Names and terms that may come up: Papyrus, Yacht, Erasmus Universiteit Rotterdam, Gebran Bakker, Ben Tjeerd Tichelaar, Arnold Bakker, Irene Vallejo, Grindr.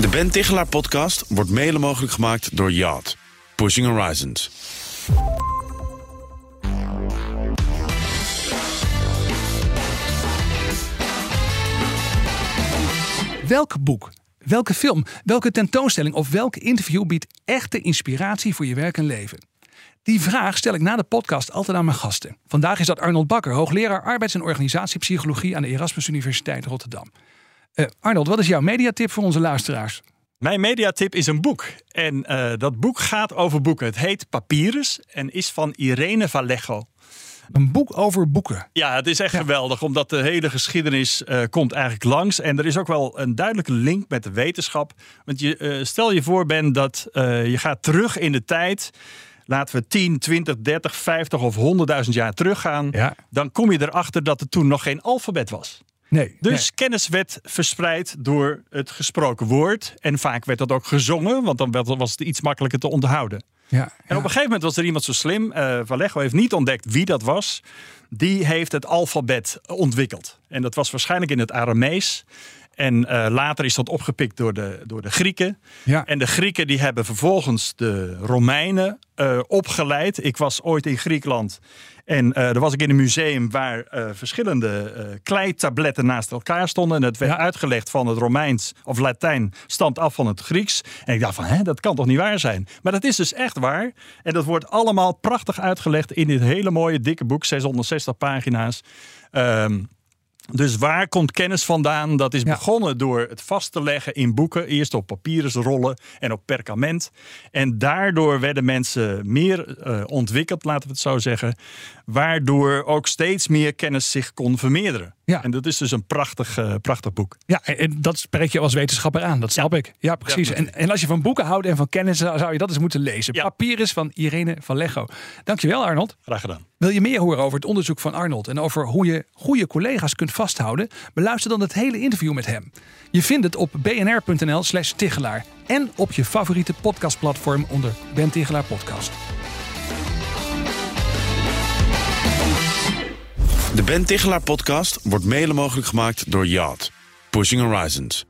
De Ben Tichelaar podcast wordt mede mogelijk gemaakt door Yacht. Pushing Horizons. Welk boek, welke film, welke tentoonstelling of welk interview biedt echte inspiratie voor je werk en leven? Die vraag stel ik na de podcast altijd aan mijn gasten. Vandaag is dat Arnold Bakker, hoogleraar arbeids- en organisatiepsychologie aan de Erasmus Universiteit Rotterdam. Arnold, wat is jouw mediatip voor onze luisteraars? Mijn mediatip is een boek. En dat boek gaat over boeken. Het heet Papyrus en is van Irene Vallejo. Een boek over boeken. Ja, het is echt geweldig, omdat de hele geschiedenis komt eigenlijk langs. En er is ook wel een duidelijke link met de wetenschap. Want stel je voor, Ben, dat je gaat terug in de tijd. Laten we 10, 20, 30, 50 of 100.000 jaar teruggaan. Ja. Dan kom je erachter dat er toen nog geen alfabet was. Nee, kennis werd verspreid door het gesproken woord. En vaak werd dat ook gezongen, want dan was het iets makkelijker te onthouden. Ja, en op een gegeven moment was er iemand zo slim, Vallejo heeft niet ontdekt wie dat was. Die heeft het alfabet ontwikkeld. En dat was waarschijnlijk in het Aramees. En later is dat opgepikt door de Grieken. Ja. En de Grieken die hebben vervolgens de Romeinen opgeleid. Ik was ooit in Griekenland. En daar was ik in een museum waar verschillende kleitabletten naast elkaar stonden. En het werd uitgelegd van het Romeins of Latijn stamt af van het Grieks. En ik dacht van, dat kan toch niet waar zijn? Maar dat is dus echt waar. En dat wordt allemaal prachtig uitgelegd in dit hele mooie dikke boek. 660 pagina's. Dus waar komt kennis vandaan? Dat is begonnen door het vast te leggen in boeken. Eerst op papyrusrollen en op perkament. En daardoor werden mensen meer ontwikkeld, laten we het zo zeggen. Waardoor ook steeds meer kennis zich kon vermeerderen. Ja. En dat is dus een prachtig boek. Ja, en dat spreek je als wetenschapper aan. Dat snap ik. Ja, precies. Ja, en als je van boeken houdt en van kennis, zou je dat eens moeten lezen. Ja. Papyrus van Irene Vallejo. Dankjewel, Arnold. Graag gedaan. Wil je meer horen over het onderzoek van Arnold en over hoe je goede collega's kunt vasthouden? Beluister dan het hele interview met hem. Je vindt het op bnr.nl/Tichelaar en op je favoriete podcastplatform onder Ben Tichelaar Podcast. De Ben Tichelaar podcast wordt mede mogelijk gemaakt door Yacht. Pushing Horizons.